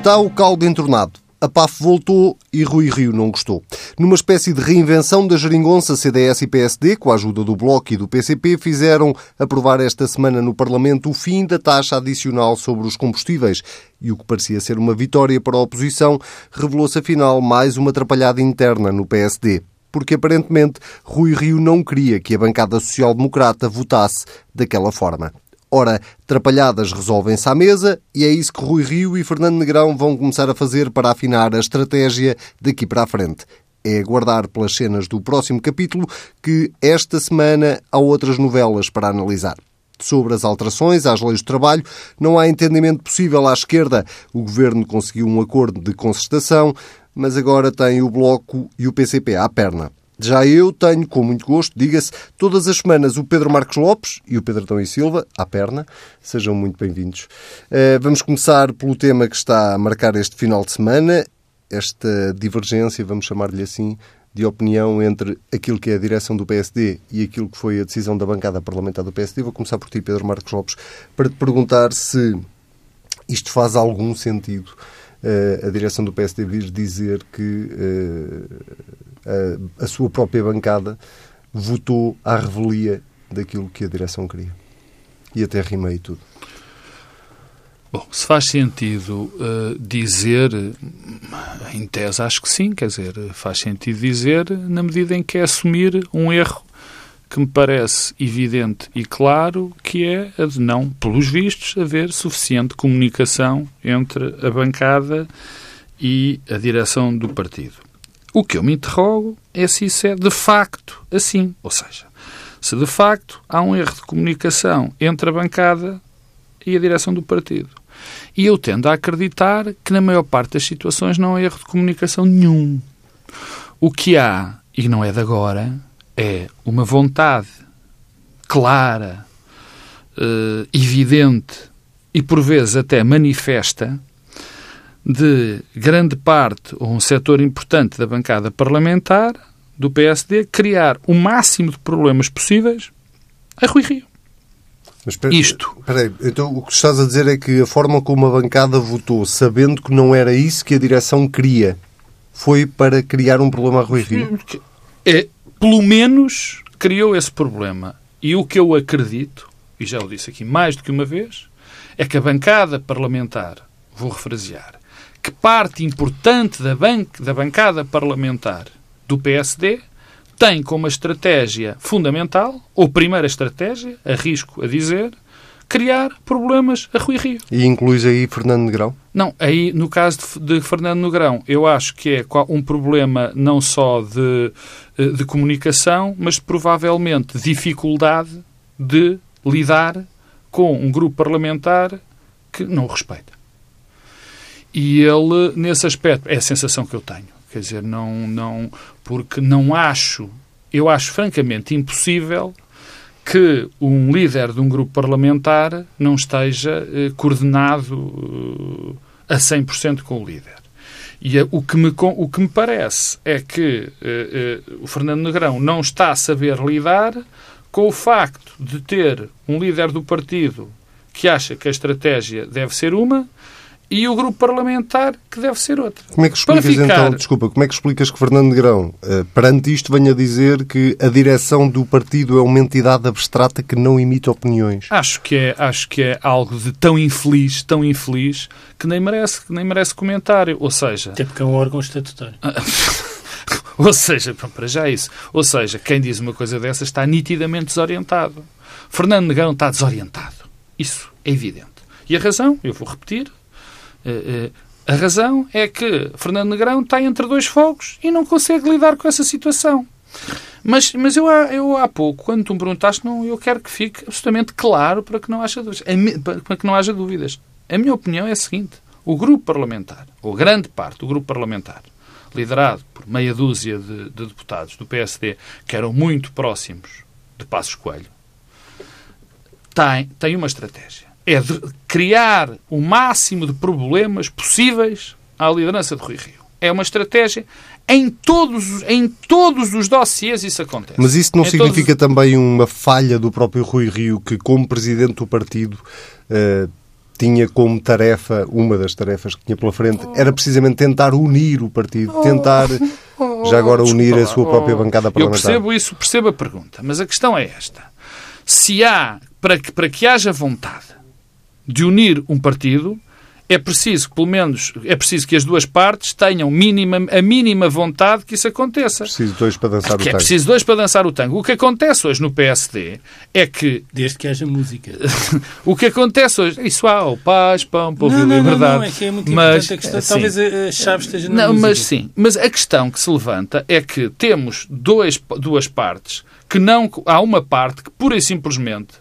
Está o caldo entornado. A PAF voltou e Rui Rio não gostou. Numa espécie de reinvenção da Geringonça, CDS e PSD, com a ajuda do Bloco e do PCP, fizeram aprovar esta semana no Parlamento o fim da taxa adicional sobre os combustíveis. E o que parecia ser uma vitória para a oposição revelou-se, afinal, mais uma atrapalhada interna no PSD. Porque, aparentemente, Rui Rio não queria que a bancada social-democrata votasse daquela forma. Ora, atrapalhadas resolvem-se à mesa e é isso que Rui Rio e Fernando Negrão vão começar a fazer para afinar a estratégia daqui para a frente. É aguardar pelas cenas do próximo capítulo que esta semana há outras novelas para analisar. Sobre as alterações às leis do trabalho, não há entendimento possível à esquerda. O governo conseguiu um acordo de concertação, mas agora tem o Bloco e o PCP à perna. Já eu tenho, com muito gosto, diga-se, todas as semanas o Pedro Marcos Lopes e o Pedro Adão e Silva, à perna. Sejam muito bem-vindos. Vamos começar pelo tema que está a marcar este final de semana, esta divergência, vamos chamar-lhe assim, de opinião entre aquilo que é a direção do PSD e aquilo que foi a decisão da bancada parlamentar do PSD. Vou começar por ti, Pedro Marcos Lopes, para te perguntar se isto faz algum sentido. A direção do PSD vir dizer que a sua própria bancada votou à revelia daquilo que a direção queria. E até rimei tudo. Bom, se faz sentido dizer, em tese acho que sim, quer dizer, faz sentido dizer na medida em que é assumir um erro que me parece evidente e claro, que é a de não, pelos vistos, haver suficiente comunicação entre a bancada e a direção do partido. O que eu me interrogo é se isso é de facto assim, ou seja, se de facto há um erro de comunicação entre a bancada e a direção do partido. E eu tendo a acreditar que na maior parte das situações não há erro de comunicação nenhum. O que há, e não é de agora, é uma vontade clara, evidente e por vezes até manifesta de grande parte ou um setor importante da bancada parlamentar do PSD criar o máximo de problemas possíveis a Rui Rio. Mas peraí, então o que estás a dizer é que a forma como a bancada votou, sabendo que não era isso que a direção queria, foi para criar um problema a Rui Rio? É... Pelo menos criou esse problema. E o que eu acredito, e já o disse aqui mais do que uma vez, é que a bancada parlamentar, vou refrasear, que parte importante da bancada parlamentar do PSD tem como estratégia fundamental, ou primeira estratégia, arrisco a dizer, criar problemas a Rui Rio. E incluís aí Fernando Negrão? Não, aí no caso de Fernando Negrão, eu acho que é um problema não só de comunicação, mas provavelmente dificuldade de lidar com um grupo parlamentar que não o respeita. E ele, nesse aspecto, é a sensação que eu tenho. Quer dizer, não porque não acho, eu acho francamente impossível que um líder de um grupo parlamentar não esteja coordenado a 100% com o líder. E o que me parece é que o Fernando Negrão não está a saber lidar com o facto de ter um líder do partido que acha que a estratégia deve ser uma e o grupo parlamentar que deve ser outra. Como é que explicas, então, desculpa, como é que explicas que Fernando Negrão, perante isto, venha dizer que a direção do partido é uma entidade abstrata que não emite opiniões? Acho que é algo de tão infeliz, que nem merece comentário, ou seja... Até porque é um órgão estatutário. Ou seja, para já isso. Ou seja, quem diz uma coisa dessas está nitidamente desorientado. Fernando Negrão está desorientado. Isso é evidente. E a razão, eu vou repetir, a razão é que Fernando Negrão está entre dois fogos e não consegue lidar com essa situação. Mas eu há pouco, quando tu me perguntaste, eu quero que fique absolutamente claro para que não haja dúvidas. Para que não haja dúvidas. A minha opinião é a seguinte. O grupo parlamentar, ou grande parte do grupo parlamentar, liderado por meia dúzia de deputados do PSD, que eram muito próximos de Passos Coelho, tem uma estratégia. É de criar o máximo de problemas possíveis à liderança de Rui Rio. É uma estratégia em todos os dossiês isso acontece. Mas isso não significa também uma falha do próprio Rui Rio, que como presidente do partido tinha como tarefa, uma das tarefas que tinha pela frente, era precisamente tentar unir o partido, tentar, já agora, unir a sua própria bancada parlamentar. Eu percebo isso, percebo a pergunta, mas a questão é esta. Se há, para que haja vontade de unir um partido, é preciso que, pelo menos, é preciso que as duas partes tenham a mínima vontade que isso aconteça. Preciso dois para dançar o tango. É preciso dois para dançar o tango. O que acontece hoje no PSD é que... Desde que haja música. O que acontece hoje... Isso há, o paz, pão, povo e liberdade. Não, é que é muito importante a questão. Sim. Talvez a chave esteja na música. Mas sim. Mas a questão que se levanta é que temos duas partes que não... Há uma parte que, pura e simplesmente,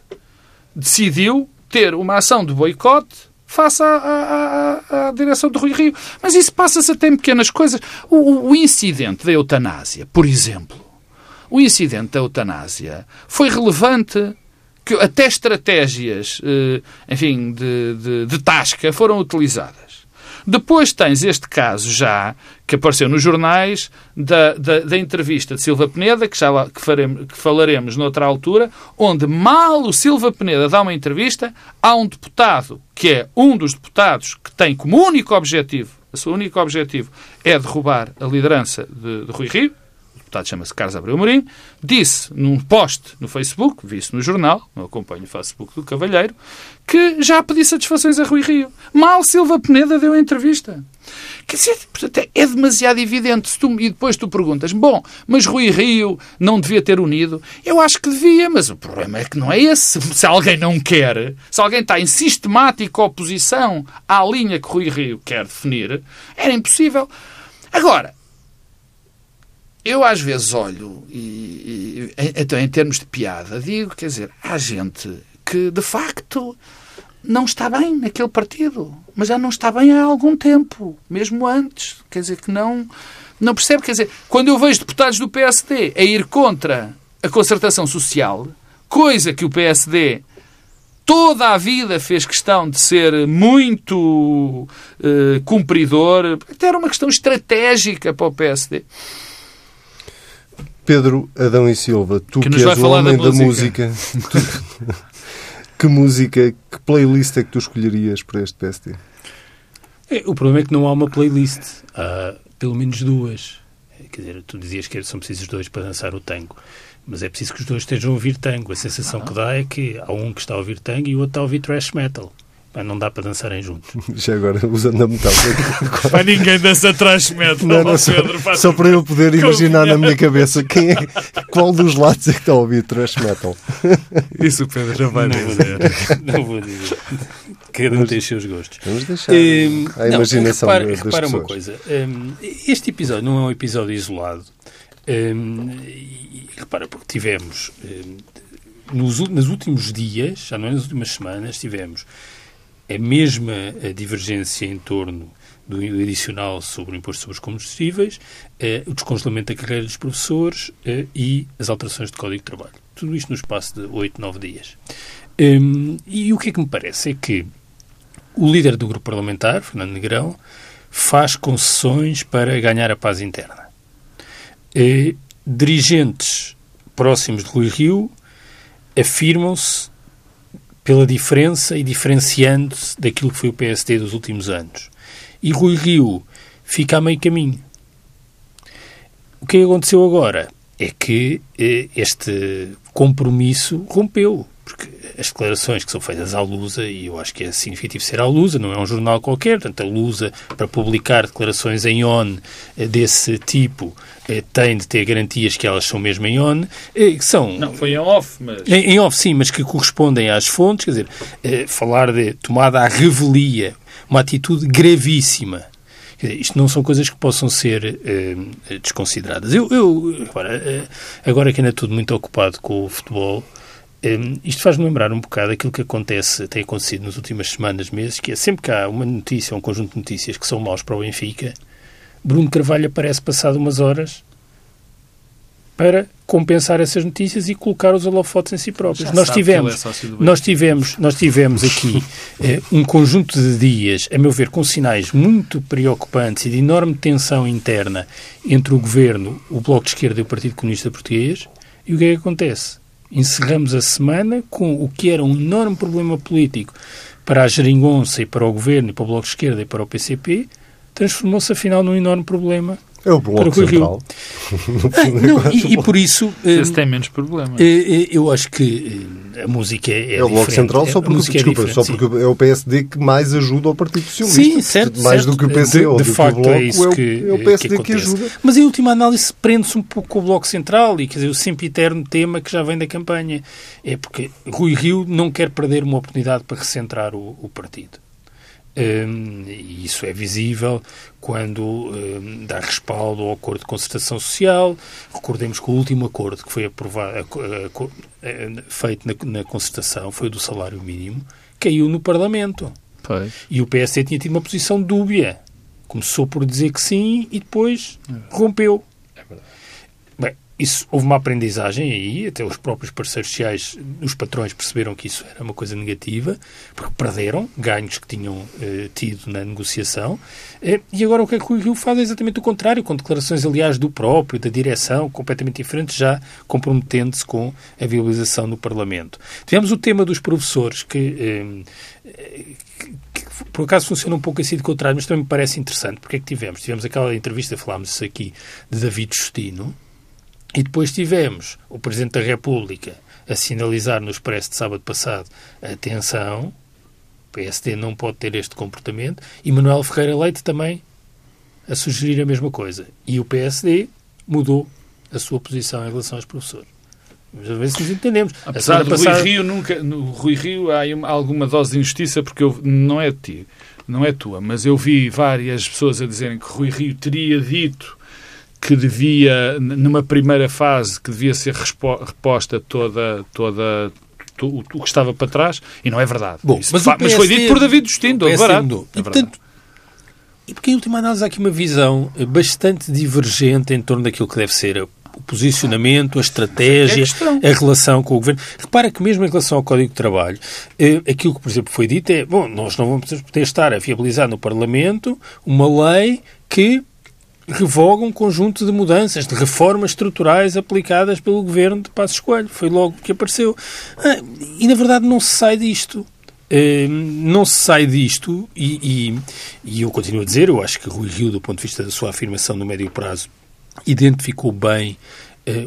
decidiu ter uma ação de boicote face à direção de Rui Rio. Mas isso passa-se até em pequenas coisas. O incidente da eutanásia, por exemplo, o incidente da eutanásia foi relevante, que até estratégias, enfim, de tasca foram utilizadas. Depois tens este caso já, que apareceu nos jornais, da entrevista de Silva Peneda, que falaremos noutra altura, onde mal o Silva Peneda dá uma entrevista a um deputado, que é um dos deputados que tem como único objetivo, o seu único objetivo é derrubar a liderança de Rui Rio, o deputado chama-se Carlos Abreu Amorim, disse num post no Facebook, vi-se no jornal, não acompanho o Facebook do Cavalheiro, que já pediu satisfações a Rui Rio. Mal Silva Peneda deu a entrevista. Quer dizer, portanto, é demasiado evidente. E depois tu perguntas, bom, mas Rui Rio não devia ter unido? Eu acho que devia, mas o problema é que não é esse. Se alguém não quer, se alguém está em sistemática oposição à linha que Rui Rio quer definir, era impossível. Agora, eu às vezes olho, então, em termos de piada, digo, quer dizer, há gente que, de facto, não está bem naquele partido, mas já não está bem há algum tempo, mesmo antes. Quer dizer, que não percebe. Quer dizer, quando eu vejo deputados do PSD a ir contra a concertação social, coisa que o PSD toda a vida fez questão de ser muito cumpridor, até era uma questão estratégica para o PSD. Pedro Adão e Silva, tu que és o homem da música, que música, que playlist é que tu escolherias para este PSD? O problema é que não há uma playlist. Há pelo menos duas. Quer dizer, tu dizias que são precisos dois para dançar o tango, mas é preciso que os dois estejam a ouvir tango. A sensação que dá é que há um que está a ouvir tango e o outro está a ouvir thrash metal. Não dá para dançarem juntos. Já agora, usando a metal. Para ninguém dança thrash metal. Não, Pedro, só para eu poder imaginar na minha cabeça quem é, qual dos lados é que está a ouvir thrash metal. Isso o Pedro já vai dizer. Não vou dizer. Cada um tem os seus gostos. Vamos deixar a imaginação das pessoas. Repara uma coisa. Este episódio não é um episódio isolado. Repara, porque tivemos, nos últimos dias, já não é nas últimas semanas, tivemos a mesma divergência em torno do adicional sobre o imposto sobre os combustíveis, o descongelamento da carreira dos professores e as alterações do Código de Trabalho. Tudo isto no espaço de 8, 9 dias. E o que é que me parece é que o líder do grupo parlamentar, Fernando Negrão, faz concessões para ganhar a paz interna. Dirigentes próximos de Rui Rio afirmam-se pela diferença e diferenciando-se daquilo que foi o PSD dos últimos anos. E Rui Rio fica a meio caminho. O que aconteceu agora é que este compromisso rompeu, porque as declarações que são feitas à Lusa, e eu acho que é significativo ser à Lusa, não é um jornal qualquer, portanto a Lusa, para publicar declarações em ON desse tipo, tem de ter garantias que elas são mesmo em ON, que são... Não, foi em off, mas... Em off, sim, mas que correspondem às fontes, quer dizer, falar de tomada à revelia, uma atitude gravíssima. Quer dizer, isto não são coisas que possam ser desconsideradas. Agora que ainda estou muito ocupado com o futebol, isto faz-me lembrar um bocado aquilo que tem acontecido nas últimas semanas, meses, que é sempre que há uma notícia, um conjunto de notícias que são maus para o Benfica, Bruno Carvalho aparece passado umas horas para compensar essas notícias e colocar os holofotes em si próprios. Nós tivemos aqui um conjunto de dias, a meu ver, com sinais muito preocupantes e de enorme tensão interna entre o Governo, o Bloco de Esquerda e o Partido Comunista Português. E o que é que acontece? Encerramos a semana com o que era um enorme problema político para a Geringonça e para o Governo e para o Bloco de Esquerda e para o PCP, transformou-se afinal num enorme problema. É o Bloco Central. Por isso... Esse tem menos problemas. Eu acho que a música é diferente. É o Bloco Central só porque é o PSD que mais ajuda ao Partido Socialista. Sim, certo. Mais certo. Do que o PC ou do que o Bloco, é isso que é o PSD que ajuda. Mas em última análise prende-se um pouco com o Bloco Central e quer dizer, o sempre eterno tema que já vem da campanha. É porque Rui Rio não quer perder uma oportunidade para recentrar o partido. E isso é visível quando dá respaldo ao acordo de concertação social. Recordemos que o último acordo que foi aprovado, feito na concertação foi o do salário mínimo, caiu no Parlamento. Pois. E o PSD tinha tido uma posição dúbia. Começou por dizer que sim e depois rompeu. É verdade. Bem, isso, houve uma aprendizagem aí, até os próprios parceiros sociais, os patrões perceberam que isso era uma coisa negativa, porque perderam ganhos que tinham tido na negociação, e agora o que é que o Rio faz é exatamente o contrário, com declarações, aliás, do próprio, da direção, completamente diferentes, já comprometendo-se com a viabilização no Parlamento. Tivemos o tema dos professores, que por acaso funciona um pouco assim de contrário, mas também me parece interessante, porque é que tivemos? Tivemos aquela entrevista, falámos isso aqui, de David Justino, e depois tivemos o Presidente da República a sinalizar no Expresso de sábado passado, atenção, o PSD não pode ter este comportamento, e Manuel Ferreira Leite também a sugerir a mesma coisa. E o PSD mudou a sua posição em relação aos professores. Vamos ver se nos entendemos. Apesar do passada... Rui Rio, nunca, no Rui Rio há alguma dose de injustiça, porque não é tua, mas eu vi várias pessoas a dizerem que Rui Rio teria dito que devia, numa primeira fase, que devia ser reposta o que estava para trás, e não é verdade. Bom, isso, mas foi dito por David Justino, é verdade. E, portanto, e porque, em última análise, há aqui uma visão bastante divergente em torno daquilo que deve ser o posicionamento, a estratégia, a relação com o Governo. Repara que mesmo em relação ao Código de Trabalho, aquilo que, por exemplo, foi dito é, bom, nós não vamos poder estar a viabilizar no Parlamento uma lei que revoga um conjunto de mudanças, de reformas estruturais aplicadas pelo Governo de Passos Coelho. Foi logo que apareceu. E, na verdade, não se sai disto. Não se sai disto e eu continuo a dizer, eu acho que Rui Rio, do ponto de vista da sua afirmação no médio prazo, identificou bem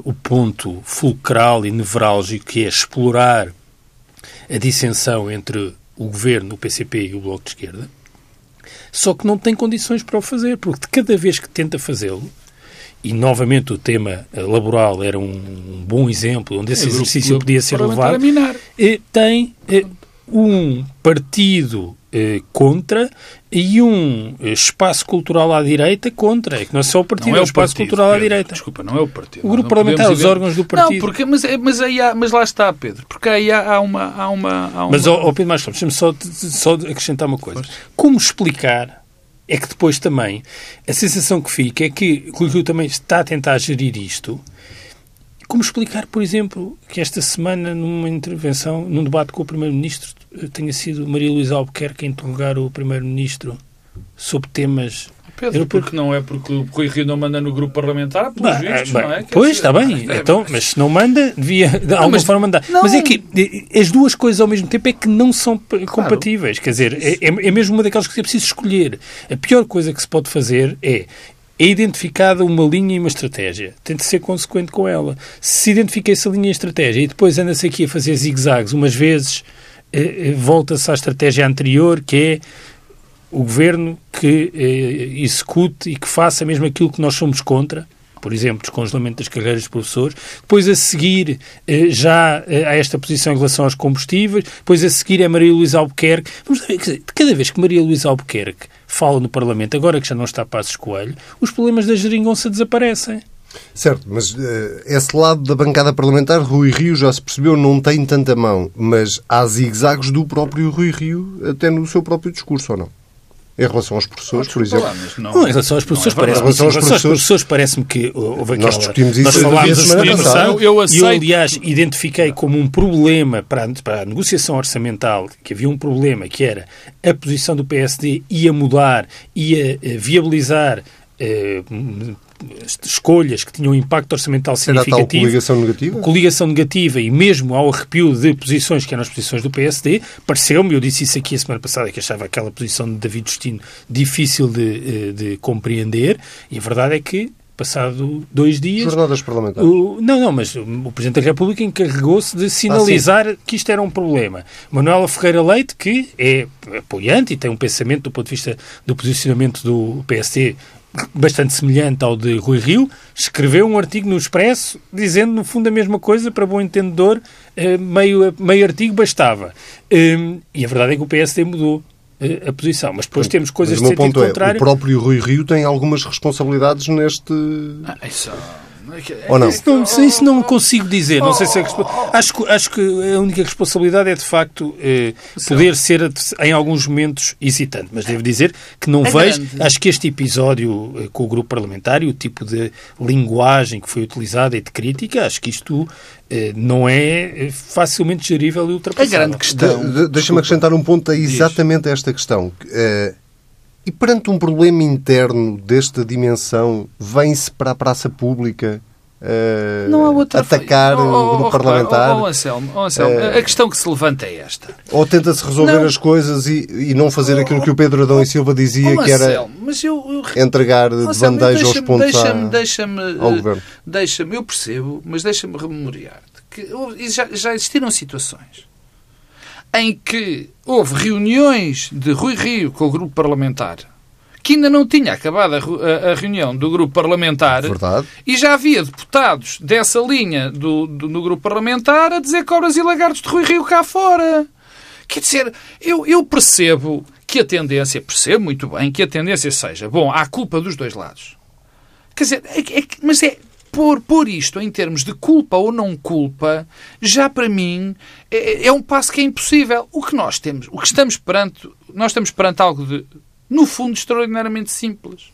o ponto fulcral e nevrálgico que é explorar a dissensão entre o Governo, o PCP e o Bloco de Esquerda. Só que não tem condições para o fazer, porque de cada vez que tenta fazê-lo, e novamente o tema laboral era um bom exemplo onde esse exercício podia ser levado, tem um partido contra e um espaço cultural à direita contra. É que não é só o partido, é o espaço cultural à direita. Desculpa, não é o partido. O grupo parlamentar, os órgãos do partido. Não, porque, mas lá está, Pedro, porque aí há uma... Mas, Pedro, mais claro, deixa-me só acrescentar uma coisa. Pois. Como explicar é que depois também a sensação que fica é que o Rui Rio também está a tentar gerir isto. Como explicar, por exemplo, que esta semana, numa intervenção, num debate com o Primeiro-Ministro, tenha sido Maria Luís Albuquerque a interrogar o Primeiro-Ministro sobre temas... Pedro, porque não é porque o Rui Rio não manda no grupo parlamentar, pelos vistos, não é? Pois, está bem. Então, mas se não manda, devia de alguma forma mandar. Não. Mas é que as duas coisas ao mesmo tempo é que não são compatíveis. Quer dizer, é mesmo uma daquelas que é preciso escolher. A pior coisa que se pode fazer é identificada uma linha e uma estratégia. Tem de ser consequente com ela. Se identifica essa linha e estratégia e depois anda-se aqui a fazer zigue-zagues, umas vezes volta-se à estratégia anterior, que é o Governo que execute e que faça mesmo aquilo que nós somos contra, por exemplo, descongelamento das carreiras dos professores, depois a seguir já há esta posição em relação aos combustíveis, depois a seguir é Maria Luís Albuquerque. Vamos ver, de cada vez que Maria Luís Albuquerque fala no Parlamento, agora que já não está Passos Coelho, os problemas da Geringonça desaparecem. Certo, mas esse lado da bancada parlamentar, Rui Rio, já se percebeu, não tem tanta mão, mas há zigue-zagues do próprio Rui Rio, até no seu próprio discurso, ou não? Em relação aos professores, por exemplo. Não, em relação aos professores, parece-me que houve aquela... Nós discutimos isso. Nós falámos da substituição. Eu, aliás, identifiquei como um problema para a negociação orçamental, que havia um problema que era a posição do PSD ia mudar, ia viabilizar escolhas que tinham impacto orçamental significativo. Será tal coligação negativa? Coligação negativa e mesmo ao arrepio de posições que eram as posições do PSD, pareceu-me, eu disse isso aqui a semana passada, que achava aquela posição de David Justino difícil de compreender, e a verdade é que passado 2 dias... Jornadas parlamentares. Mas o Presidente da República encarregou-se de sinalizar que isto era um problema. Manuel Ferreira Leite, que é apoiante e tem um pensamento do ponto de vista do posicionamento do PSD bastante semelhante ao de Rui Rio, escreveu um artigo no Expresso dizendo, no fundo, a mesma coisa, para bom entendedor, meio artigo bastava. E a verdade é que o PSD mudou a posição. Mas depois temos coisas de sentido contrário. O próprio Rui Rio tem algumas responsabilidades neste... Isso não consigo dizer. Não sei se é acho que a única responsabilidade é, de facto, poder ser, em alguns momentos, hesitante. Mas devo dizer que não vejo... Grande. Acho que este episódio com o grupo parlamentar e o tipo de linguagem que foi utilizada e de crítica, acho que isto não é facilmente gerível e ultrapassável. A grande questão... Deixa-me acrescentar um ponto a exatamente esta questão. E perante um problema interno desta dimensão, vem-se para a praça pública atacar o grupo parlamentar? Anselmo, a questão que se levanta é esta. Ou tenta-se resolver as coisas e não fazer aquilo que o Pedro Adão e Silva dizia, que era entregar bandeja aos pontos ao governo. Eu percebo, mas deixa-me rememorar-te que já existiram situações em que houve reuniões de Rui Rio com o grupo parlamentar, que ainda não tinha acabado a reunião do grupo parlamentar. Verdade. E já havia deputados dessa linha do grupo parlamentar a dizer cobras e lagartos de Rui Rio cá fora. Quer dizer, eu percebo que a tendência, percebo muito bem que a tendência seja, há culpa dos dois lados. Quer dizer, mas é... Por isto, em termos de culpa ou não culpa, já para mim é um passo que é impossível. O que nós temos, nós estamos perante algo de, no fundo, extraordinariamente simples.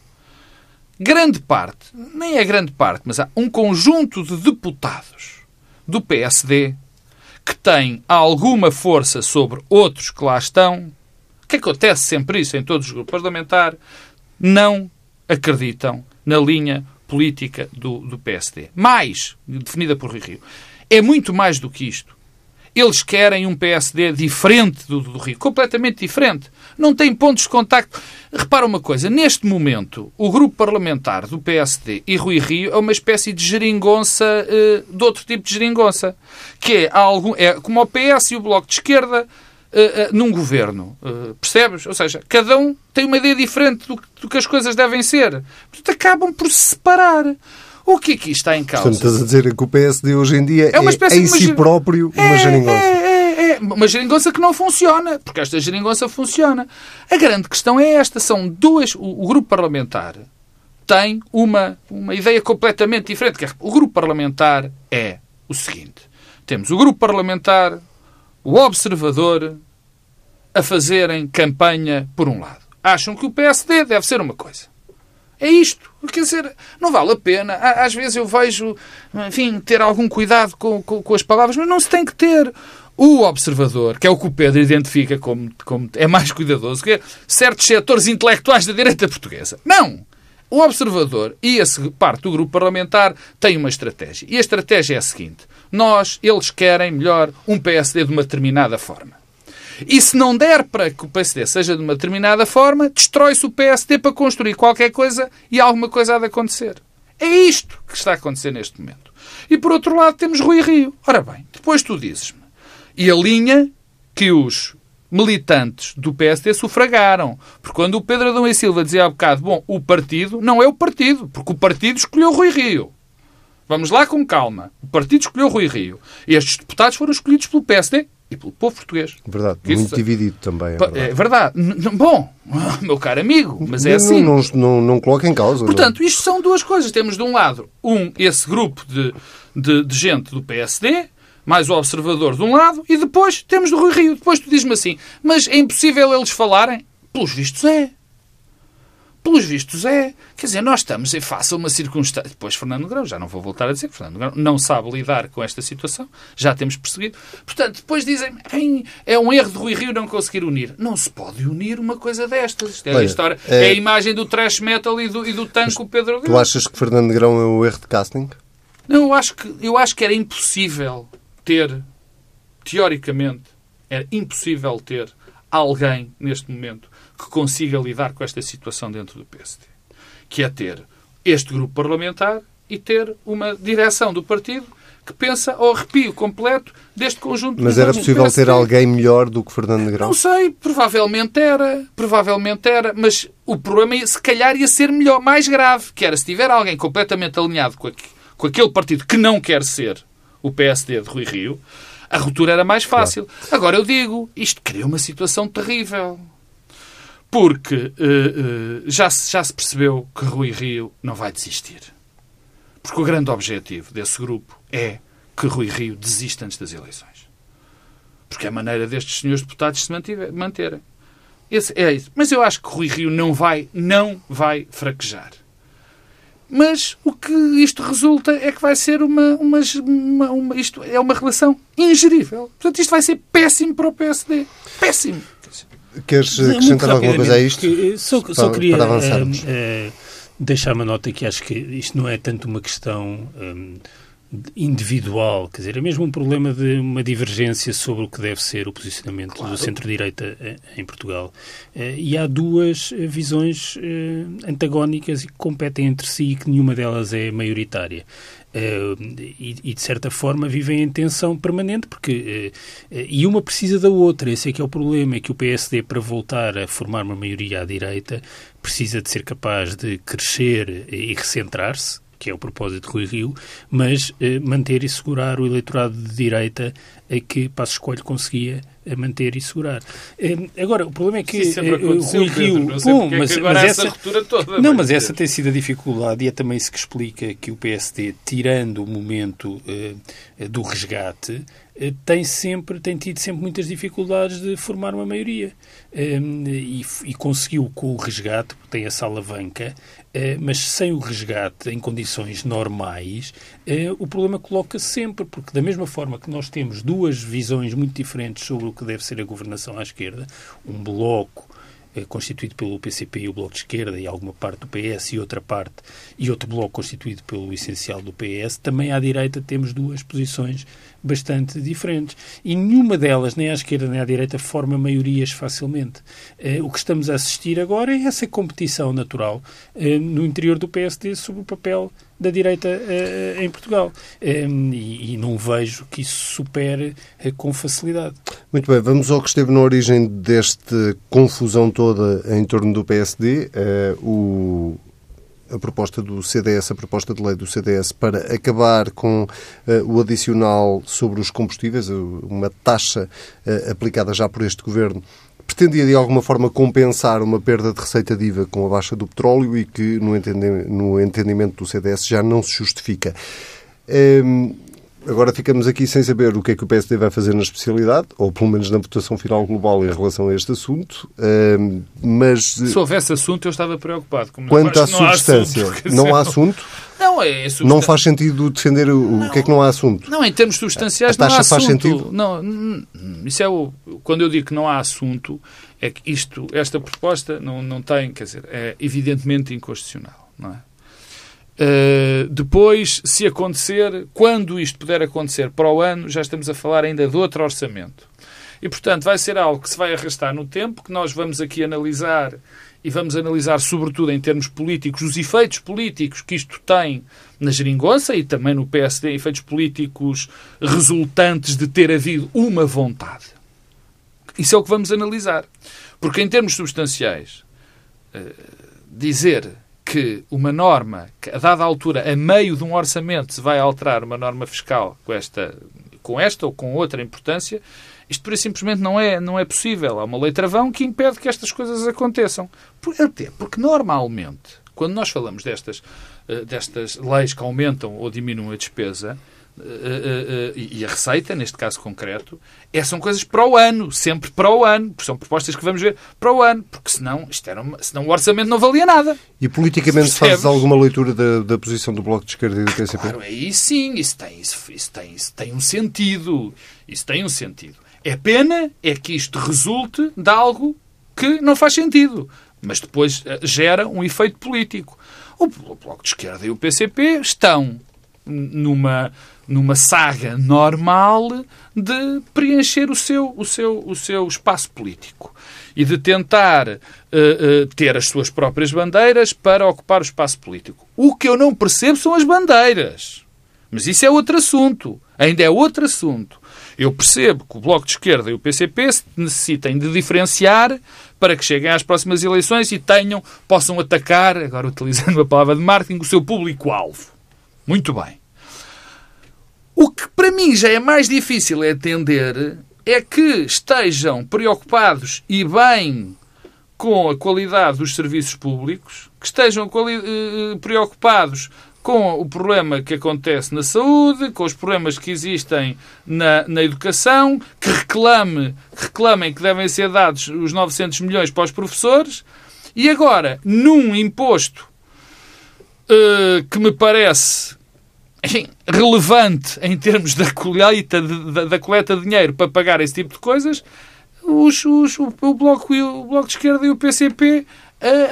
Grande parte, nem é grande parte, mas há um conjunto de deputados do PSD que têm alguma força sobre outros que lá estão, que acontece sempre isso em todos os grupos parlamentares, não acreditam na linha política do PSD. Mais, definida por Rui Rio. É muito mais do que isto. Eles querem um PSD diferente do Rio. Completamente diferente. Não tem pontos de contacto. Repara uma coisa. Neste momento, o grupo parlamentar do PSD e Rui Rio é uma espécie de geringonça, de outro tipo de geringonça. Que é, como o PS e o Bloco de Esquerda num governo. Percebes? Ou seja, cada um tem uma ideia diferente do que as coisas devem ser. Portanto, acabam por se separar. O que aqui está em causa? Portanto, estás a dizer que o PSD hoje em dia é em si próprio uma geringonça. É uma geringonça que não funciona, porque esta geringonça funciona. A grande questão é esta. São duas... O grupo parlamentar tem uma ideia completamente diferente. O grupo parlamentar é o seguinte. Temos o grupo parlamentar... o Observador a fazerem campanha por um lado. Acham que o PSD deve ser uma coisa. É isto. Quer dizer, não vale a pena. Às vezes eu vejo, enfim, ter algum cuidado com as palavras, mas não se tem que ter. O Observador, que é o que o Pedro identifica como é mais cuidadoso, que é certos setores intelectuais da direita portuguesa. Não! O Observador e essa parte do grupo parlamentar têm uma estratégia. E a estratégia é a seguinte. Eles querem melhor um PSD de uma determinada forma. E se não der para que o PSD seja de uma determinada forma, destrói-se o PSD para construir qualquer coisa e alguma coisa há de acontecer. É isto que está a acontecer neste momento. E por outro lado temos Rui Rio. Ora bem, depois tu dizes-me. E a linha que os militantes do PSD sufragaram. Porque quando o Pedro Adão e Silva dizia há bocado, o partido não é o partido, porque o partido escolheu Rui Rio. Vamos lá com calma. O partido escolheu Rui Rio. E estes deputados foram escolhidos pelo PSD e pelo povo português. Verdade. Muito dividido também. É verdade. Meu caro amigo, mas é assim. Não coloca em causa. Portanto, isto são duas coisas. Temos de um lado esse grupo de gente do PSD, mais o Observador de um lado, e depois temos do Rui Rio. Depois tu diz-me assim, mas é impossível eles falarem? Pelos vistos é. Pelos vistos é. Quer dizer, nós estamos em face a uma circunstância... Depois Fernando Negrão, já não vou voltar a dizer que Fernando Negrão não sabe lidar com esta situação, já temos perseguido. Portanto, depois dizem, é um erro de Rui Rio não conseguir unir. Não se pode unir uma coisa destas. É, olha, história. É a imagem do thrash metal e do tanco Pedro Guilherme. Tu achas que Fernando Negrão é um erro de casting? Não, eu acho que era impossível ter, teoricamente, era impossível ter alguém neste momento que consiga lidar com esta situação dentro do PSD. Que é ter este grupo parlamentar e ter uma direção do partido que pensa ao arrepio completo deste conjunto. Mas era possível PSD. Ter alguém melhor do que Fernando Negrão? Não sei, provavelmente era, mas o problema se calhar ia ser melhor, mais grave, que era se tiver alguém completamente alinhado com aquele partido que não quer ser o PSD de Rui Rio, a ruptura era mais fácil. Claro. Agora eu digo, isto criou uma situação terrível. Porque já se percebeu que Rui Rio não vai desistir. Porque o grande objetivo desse grupo é que Rui Rio desista antes das eleições. Porque é a maneira destes senhores deputados se manterem. É isso. Mas eu acho que Rui Rio não vai fraquejar. Mas o que isto resulta é que vai ser isto é uma relação ingerível. Portanto, isto vai ser péssimo para o PSD. Péssimo. Queres acrescentar alguma coisa a isto? Só queria deixar uma nota que acho que isto não é tanto uma questão individual, quer dizer, é mesmo um problema de uma divergência sobre o que deve ser o posicionamento claro. Do centro-direita em Portugal. E há duas visões antagónicas e que competem entre si e que nenhuma delas é maioritária. E de certa forma vivem em tensão permanente porque e uma precisa da outra. Esse é que é o problema, é que o PSD para voltar a formar uma maioria à direita precisa de ser capaz de crescer e recentrar-se, que é o propósito de Rui Rio, mas manter e segurar o eleitorado de direita que Passos Coelho conseguia manter e segurar. Agora, o problema é que Rui Rio... Mas essa tem sido a dificuldade e é também isso que explica que o PSD, tirando o momento do resgate, tem tido sempre muitas dificuldades de formar uma maioria. E conseguiu com o resgate, tem essa alavanca, mas sem o resgate em condições normais, o problema coloca-se sempre, porque da mesma forma que nós temos duas visões muito diferentes sobre o que deve ser a governação à esquerda, um bloco constituído pelo PCP e o Bloco de Esquerda e alguma parte do PS e outro bloco constituído pelo essencial do PS, também à direita temos duas posições bastante diferentes. E nenhuma delas, nem à esquerda nem à direita, forma maiorias facilmente. O que estamos a assistir agora é essa competição natural no interior do PSD sobre o papel da direita em Portugal. E não vejo que isso supere com facilidade. Muito bem, vamos ao que esteve na origem desta confusão toda em torno do PSD, a proposta do CDS, a proposta de lei do CDS para acabar com o adicional sobre os combustíveis, uma taxa aplicada já por este governo, pretendia de alguma forma compensar uma perda de receita de IVA com a baixa do petróleo e que, no entendimento do CDS, já não se justifica. Agora ficamos aqui sem saber o que é que o PSD vai fazer na especialidade, ou pelo menos na votação final global em relação a este assunto, mas... Se houvesse assunto eu estava preocupado. Como quanto à substância, não há assunto? Não, é substancial. Não faz sentido defender o que é que não há assunto? Não, em termos substanciais não há assunto. A taxa faz sentido? Não, isso é quando eu digo que não há assunto, é que esta proposta não tem, quer dizer, é evidentemente inconstitucional, não é? Depois, se acontecer, quando isto puder acontecer para o ano, já estamos a falar ainda de outro orçamento. E, portanto, vai ser algo que se vai arrastar no tempo, que nós vamos aqui analisar, e vamos analisar, sobretudo em termos políticos, os efeitos políticos que isto tem na Geringonça e também no PSD, efeitos políticos resultantes de ter havido uma vontade. Isso é o que vamos analisar. Porque, em termos substanciais, dizer que uma norma, que a dada altura, a meio de um orçamento, se vai alterar uma norma fiscal com esta ou com outra importância, isto pura e simplesmente não é possível. Há uma lei travão que impede que estas coisas aconteçam. Até porque, normalmente, quando nós falamos destas leis que aumentam ou diminuem a despesa, e a receita, neste caso concreto, são coisas para o ano, sempre para o ano, porque são propostas que vamos ver para o ano, porque senão o orçamento não valia nada. E politicamente fazes alguma leitura da posição do Bloco de Esquerda e do PCP? Claro, aí sim, isso tem um sentido. Isso tem um sentido. É pena é que isto resulte de algo que não faz sentido, mas depois gera um efeito político. O Bloco de Esquerda e o PCP estão numa saga normal de preencher o seu espaço político e de tentar ter as suas próprias bandeiras para ocupar o espaço político. O que eu não percebo são as bandeiras. Mas isso é outro assunto. Ainda é outro assunto. Eu percebo que o Bloco de Esquerda e o PCP necessitem de diferenciar para que cheguem às próximas eleições e possam atacar, agora utilizando a palavra de marketing, o seu público-alvo. Muito bem. O que para mim já é mais difícil é entender é que estejam preocupados e bem com a qualidade dos serviços públicos, que estejam preocupados com o problema que acontece na saúde, com os problemas que existem na educação, que reclamem que devem ser dados os 900 milhões para os professores, e agora, num imposto que me parece relevante em termos da coleta de dinheiro para pagar esse tipo de coisas, o Bloco de Esquerda e o PCP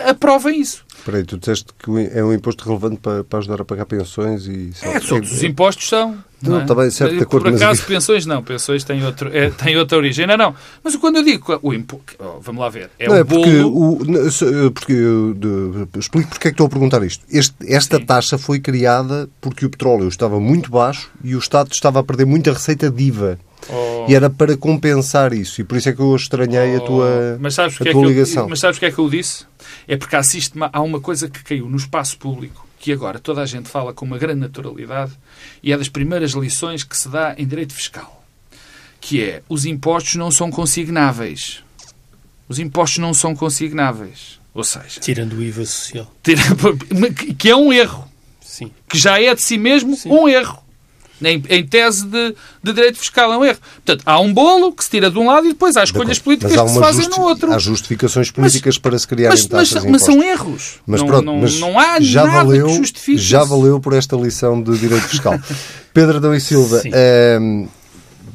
aprovem isso. Espera aí, tu disseste que é um imposto relevante para ajudar a pagar pensões e... todos os impostos são. Não, está bem, certo, de acordo. Por acaso, pensões não. Pensões têm outra origem. Não. Mas quando eu digo o imposto... vamos lá ver. É não, o bolo... Explico porque é que estou a perguntar isto. Esta taxa foi criada porque o petróleo estava muito baixo e o Estado estava a perder muita receita de IVA. E era para compensar isso. E por isso é que eu estranhei a tua ligação. Mas sabes o que é que eu disse? É porque há uma coisa que caiu no espaço público, que agora toda a gente fala com uma grande naturalidade, e é das primeiras lições que se dá em direito fiscal, que é, os impostos não são consignáveis. Os impostos não são consignáveis. Ou seja... Tirando o IVA social. Que é um erro. Sim. Que já é de si mesmo Sim. um erro. Em tese de direito fiscal é um erro. Portanto, há um bolo que se tira de um lado e depois há escolhas políticas que se fazem no outro. Há justificações políticas para se criarem taxas de impostos. Mas são erros. Mas pronto, não há nada que justifique. Já valeu por esta lição de direito fiscal. Pedro Adão e Silva,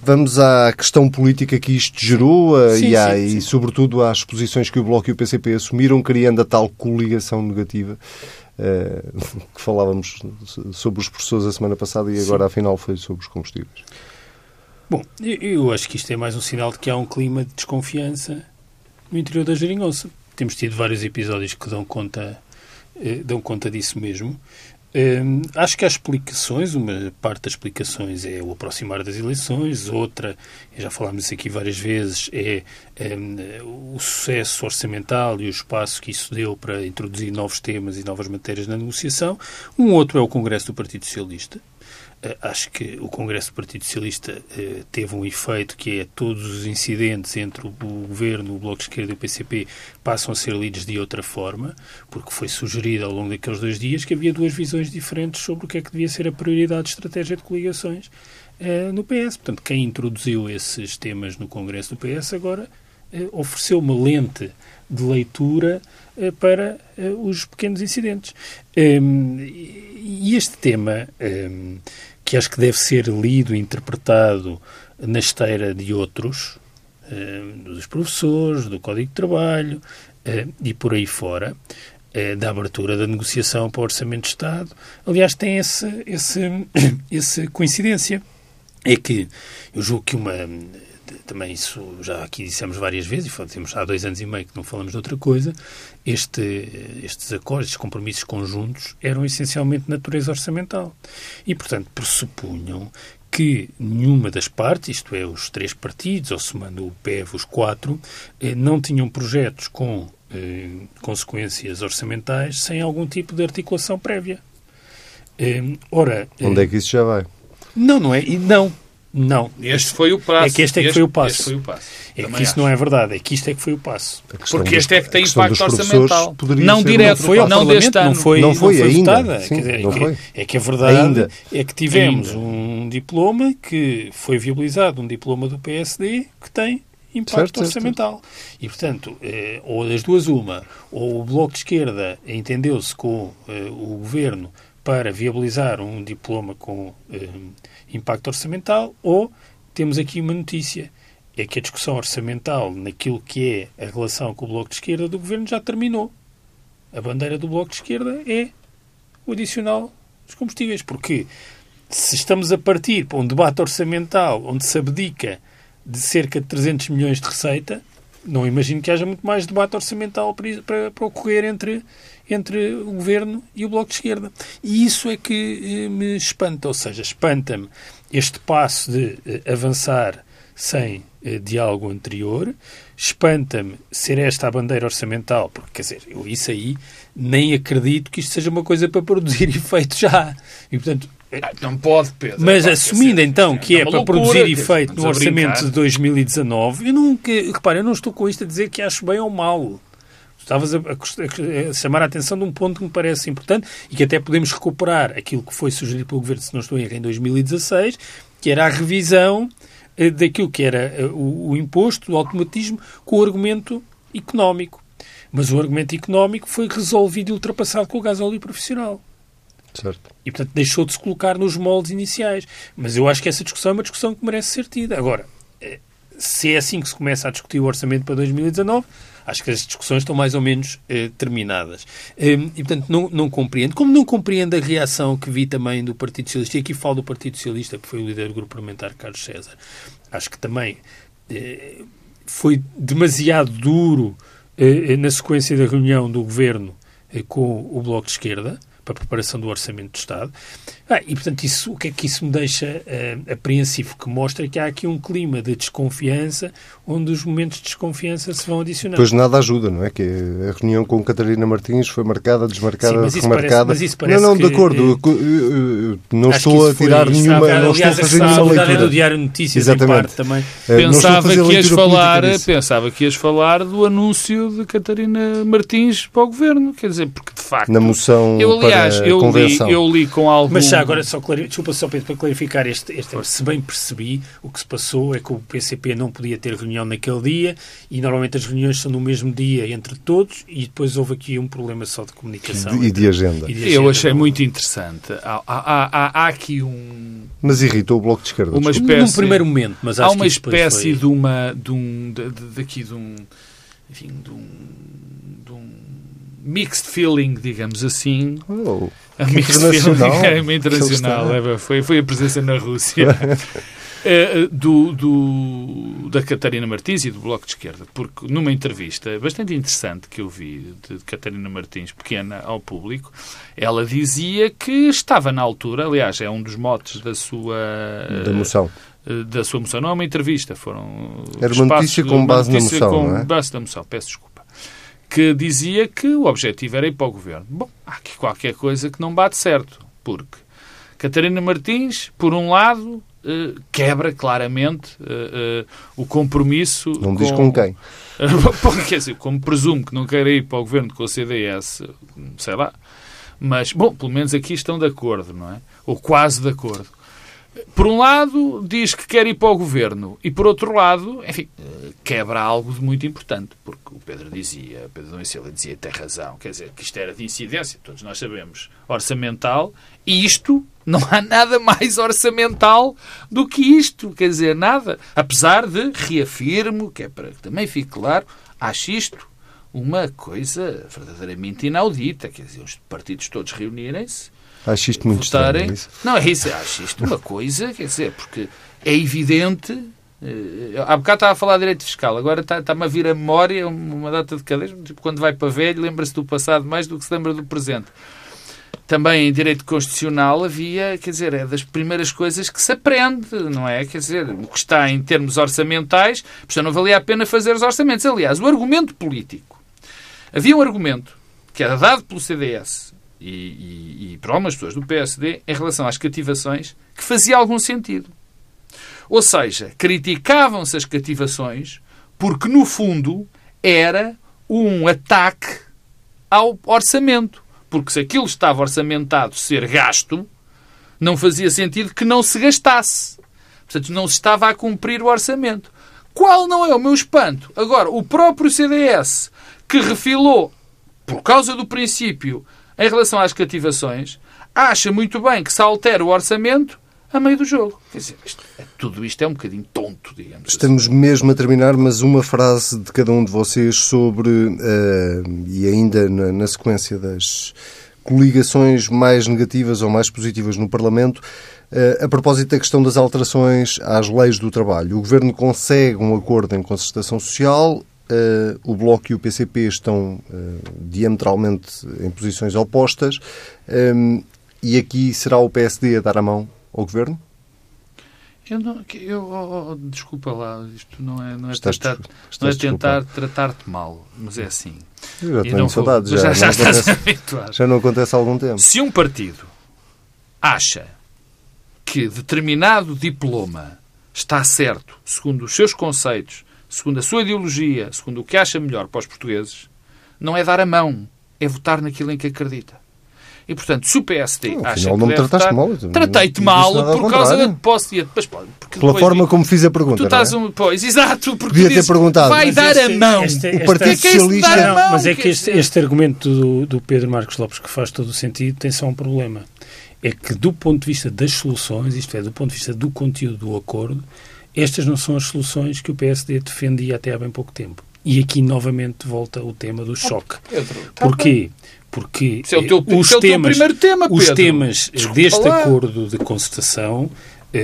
vamos à questão política que isto gerou e sobretudo às posições que o Bloco e o PCP assumiram, criando a tal coligação negativa. Que falávamos sobre os professores a semana passada e agora, afinal, foi sobre os combustíveis. Bom, eu acho que isto é mais um sinal de que há um clima de desconfiança no interior da Geringonça. Temos tido vários episódios que dão conta disso mesmo. Acho que há explicações, uma parte das explicações é o aproximar das eleições, outra, já falámos isso aqui várias vezes, é o sucesso orçamental e o espaço que isso deu para introduzir novos temas e novas matérias na negociação. Um outro é o Congresso do Partido Socialista. Acho que o Congresso do Partido Socialista teve um efeito que é todos os incidentes entre o Governo, o Bloco de Esquerda e o PCP passam a ser lidos de outra forma, porque foi sugerido ao longo daqueles 2 dias que havia 2 visões diferentes sobre o que é que devia ser a prioridade de estratégia de coligações no PS. Portanto, quem introduziu esses temas no Congresso do PS agora ofereceu uma lente de leitura para os pequenos incidentes. E este tema... que acho que deve ser lido e interpretado na esteira de outros, dos professores, do Código de Trabalho e por aí fora, da abertura da negociação para o Orçamento de Estado. Aliás, tem essa coincidência. É que eu julgo que uma... Também isso já aqui dissemos várias vezes, e temos há 2 anos e meio que não falamos de outra coisa, estes acordos, estes compromissos conjuntos, eram essencialmente de natureza orçamental. E, portanto, pressupunham que nenhuma das partes, isto é, os 3 partidos, ou somando o PEV, os 4, não tinham projetos com consequências orçamentais sem algum tipo de articulação prévia. Ora... Onde é que isso já vai? Não, não é... Não. Não, este foi o passo. É que este é que foi o passo. É que isso não é verdade, é que isto é que foi o passo. Porque este é que tem impacto orçamental. Não direto, foi ao Parlamento, não foi votada. É que a verdade é que tivemos um diploma que foi viabilizado, um diploma do PSD que tem impacto orçamental. E, portanto, ou das duas uma, ou o Bloco de Esquerda entendeu-se com o Governo para viabilizar um diploma com impacto orçamental, ou temos aqui uma notícia, é que a discussão orçamental naquilo que é a relação com o Bloco de Esquerda do Governo já terminou. A bandeira do Bloco de Esquerda é o adicional dos combustíveis, porque se estamos a partir para um debate orçamental onde se abdica de cerca de 300 milhões de receita, não imagino que haja muito mais debate orçamental para ocorrer entre o Governo e o Bloco de Esquerda. E isso é que me espanta, ou seja, espanta-me este passo de avançar sem diálogo anterior, espanta-me ser esta a bandeira orçamental, porque, quer dizer, eu isso aí nem acredito que isto seja uma coisa para produzir efeito já. E, portanto, não pode, Pedro. Mas pode assumindo, então, que é para loucura, produzir efeito no orçamento de 2019, eu nunca... Repare, eu não estou com isto a dizer que acho bem ou mal. Estavas a chamar a atenção de um ponto que me parece importante e que até podemos recuperar aquilo que foi sugerido pelo Governo, se não estou em erro, em 2016, que era a revisão daquilo que era o imposto, o automatismo, com o argumento económico. Mas o argumento económico foi resolvido e ultrapassado com o gasóleo profissional. Certo. E, portanto, deixou de se colocar nos moldes iniciais. Mas eu acho que essa discussão é uma discussão que merece ser tida. Agora, se é assim que se começa a discutir o orçamento para 2019, acho que as discussões estão mais ou menos terminadas. E, portanto, não compreendo. Como não compreendo a reação que vi também do Partido Socialista, e aqui falo do Partido Socialista, que foi o líder do grupo parlamentar Carlos César, acho que também foi demasiado duro na sequência da reunião do Governo com o Bloco de Esquerda, para a preparação do Orçamento do Estado. E, portanto, isso, o que é que isso me deixa apreensivo? Que mostra que há aqui um clima de desconfiança, onde os momentos de desconfiança se vão adicionando. Pois nada ajuda, não é? Que a reunião com Catarina Martins foi marcada, desmarcada, sim, mas isso remarcada. Parece, mas isso parece não, de acordo. Não estou a tirar nenhuma... Não estou a fazer nenhuma leitura. Do Diário Notícias, exatamente. Em parte, também. Pensava que ias falar do anúncio de Catarina Martins para o Governo. Quer dizer, porque, de facto... Na moção... Eu li com algo... Mas já agora, desculpa só, Pedro, para clarificar este, se bem percebi, o que se passou é que o PCP não podia ter reunião naquele dia e normalmente as reuniões são no mesmo dia entre todos e depois houve aqui um problema só de comunicação. E de agenda. Eu achei muito interessante. Há aqui um... Mas irritou o Bloco de Esquerda. Uma espécie, num primeiro momento, mas acho que... Há uma espécie foi... de um mixed feeling, digamos assim. A mixed feeling internacional. Foi a presença na Rússia da Catarina Martins e do Bloco de Esquerda, porque numa entrevista bastante interessante que eu vi de Catarina Martins, pequena, ao Público, ela dizia que estava na altura, aliás, é um dos motes da sua... Da moção. Da sua moção. Não é uma entrevista, foram... Era uma notícia com base na moção, não é? Com base na moção, peço desculpa. Que dizia que o objetivo era ir para o Governo. Bom, há aqui qualquer coisa que não bate certo, porque Catarina Martins, por um lado, quebra claramente o compromisso... Não diz com quem. Porque, assim, como presumo que não queira ir para o Governo com o CDS, sei lá, mas, bom, pelo menos aqui estão de acordo, não é? Ou quase de acordo. Por um lado, diz que quer ir para o Governo e, por outro lado, enfim, quebra algo de muito importante, porque o Pedro Domingos dizia, tem razão, quer dizer, que isto era de incidência, todos nós sabemos, orçamental, e isto, não há nada mais orçamental do que isto, quer dizer, nada, apesar de, reafirmo, que é para que também fique claro, acho isto uma coisa verdadeiramente inaudita, quer dizer, os partidos todos reunirem-se, acho isto muito votarem. Estranho. Não, é isso. Acho isto uma coisa, quer dizer, porque é evidente... há bocado estava a falar de direito fiscal, agora está-me a vir à memória uma data de cadeias, tipo quando vai para velho, lembra-se do passado mais do que se lembra do presente. Também em direito constitucional havia, quer dizer, é das primeiras coisas que se aprende, não é? Quer dizer, o que está em termos orçamentais, portanto não valia a pena fazer os orçamentos. Aliás, o argumento político. Havia um argumento que era dado pelo CDS... E para algumas pessoas do PSD, em relação às cativações, que fazia algum sentido. Ou seja, criticavam-se as cativações porque, no fundo, era um ataque ao orçamento. Porque se aquilo estava orçamentado ser gasto, não fazia sentido que não se gastasse. Portanto, não se estava a cumprir o orçamento. Qual não é o meu espanto? Agora, o próprio CDS, que refilou, por causa do princípio, em relação às cativações, acha muito bem que se altera o orçamento a meio do jogo. Quer dizer, tudo isto é um bocadinho tonto, digamos. Estamos assim mesmo a terminar, mas uma frase de cada um de vocês sobre, e ainda na sequência das coligações mais negativas ou mais positivas no Parlamento, a propósito da questão das alterações às leis do trabalho. O Governo consegue um acordo em concertação social, o Bloco e o PCP estão diametralmente em posições opostas, e aqui será o PSD a dar a mão ao Governo? Desculpa lá, isto não é tentar tratar-te mal, mas é assim. Eu já tenho saudades, já estás habituado. Já não acontece há algum tempo. Se um partido acha que determinado diploma está certo, segundo os seus conceitos, segundo a sua ideologia, segundo o que acha melhor para os portugueses, não é dar a mão, é votar naquilo em que acredita. E, portanto, se o PSD acha que deve votar... Mal, tratei-te mal por causa da posse... Pela forma como fiz a pergunta, tu estás pois, exato, porque podia ter perguntado. Vai dar a mão. O Partido Socialista... Mas é que este argumento do Pedro Marcos Lopes, que faz todo o sentido, tem só um problema. É que, do ponto de vista das soluções, isto é, do ponto de vista do conteúdo do acordo, estas não são as soluções que o PSD defendia até há bem pouco tempo. E aqui, novamente, volta o tema do choque. Pedro, porquê? Porque os temas deste acordo de concertação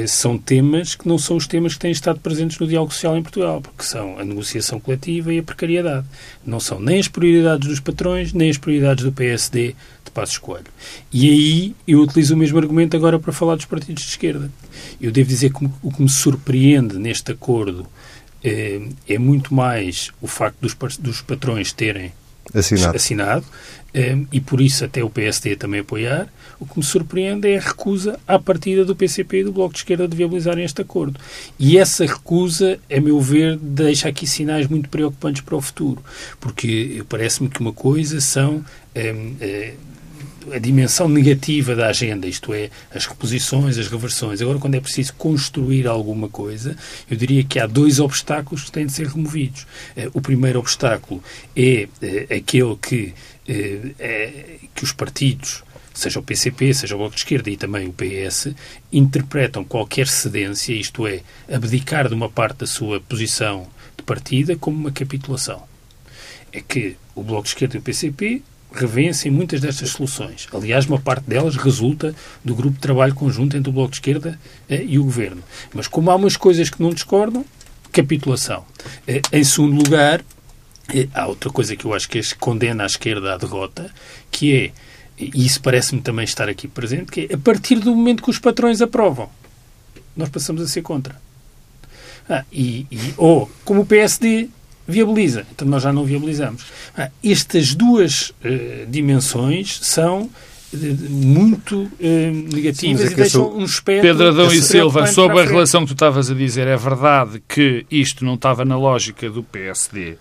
são temas que não são os temas que têm estado presentes no diálogo social em Portugal, porque são a negociação coletiva e a precariedade. Não são nem as prioridades dos patrões, nem as prioridades do PSD de Passos Coelho. E aí eu utilizo o mesmo argumento agora para falar dos partidos de esquerda. Eu devo dizer que o que me surpreende neste acordo é muito mais o facto dos patrões terem assinado e por isso até o PSD também apoiar. O que me surpreende é a recusa à partida do PCP e do Bloco de Esquerda de viabilizarem este acordo. E essa recusa, a meu ver, deixa aqui sinais muito preocupantes para o futuro, porque parece-me que uma coisa são a dimensão negativa da agenda, isto é, as reposições, as reversões. Agora, quando é preciso construir alguma coisa, eu diria que há dois obstáculos que têm de ser removidos. O primeiro obstáculo é aquele que os partidos, seja o PCP, seja o Bloco de Esquerda e também o PS, interpretam qualquer cedência, isto é, abdicar de uma parte da sua posição de partida como uma capitulação. É que o Bloco de Esquerda e o PCP revencem muitas destas soluções. Aliás, uma parte delas resulta do grupo de trabalho conjunto entre o Bloco de Esquerda e o Governo. Mas como há umas coisas que não discordam, capitulação. Em segundo lugar, há outra coisa que eu acho que condena a esquerda à derrota, que é, e isso parece-me também estar aqui presente, que é, a partir do momento que os patrões aprovam, nós passamos a ser contra. Ou, como o PSD viabiliza, então nós já não viabilizamos. Estas duas dimensões são muito negativas. Sim, e deixam um espectro... Pedro Adão e Silva, sobre a relação que tu estavas a dizer, é verdade que isto não estava na lógica do PSD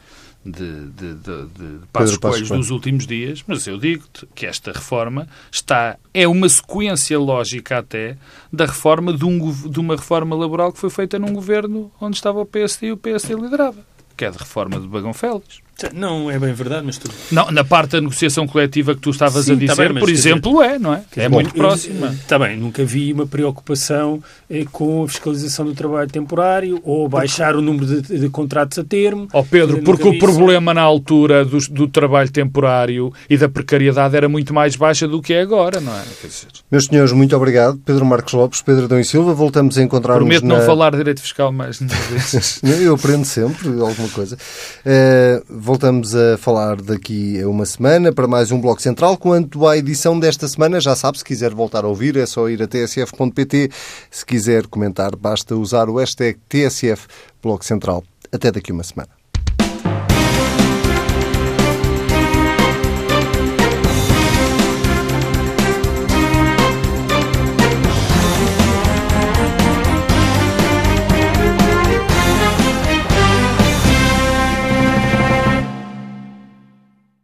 de Passos Coelho dos últimos dias, mas eu digo-te que esta reforma é uma sequência lógica até da reforma de uma reforma laboral que foi feita num governo onde estava o PSD e o PSD liderava, que é de reforma de Bagão Félix. Não é bem verdade, mas tudo. Não, na parte da negociação coletiva que tu estavas a dizer, bem, por exemplo, não é? É muito próxima. Está bem, nunca vi uma preocupação com a fiscalização do trabalho temporário ou baixar o número de contratos a termo. Ó Pedro, porque o problema na altura do trabalho temporário e da precariedade era muito mais baixa do que é agora, não é? Quer dizer... Meus senhores, muito obrigado. Pedro Marcos Lopes, Pedro Adão e Silva, voltamos a encontrar-nos. Prometo não falar de direito fiscal mais uma vez. Eu aprendo sempre alguma coisa. Voltamos a falar daqui a uma semana para mais um Bloco Central. Quanto à edição desta semana, já sabe, se quiser voltar a ouvir, é só ir a tsf.pt. Se quiser comentar, basta usar o hashtag TSF Bloco Central. Até daqui a uma semana.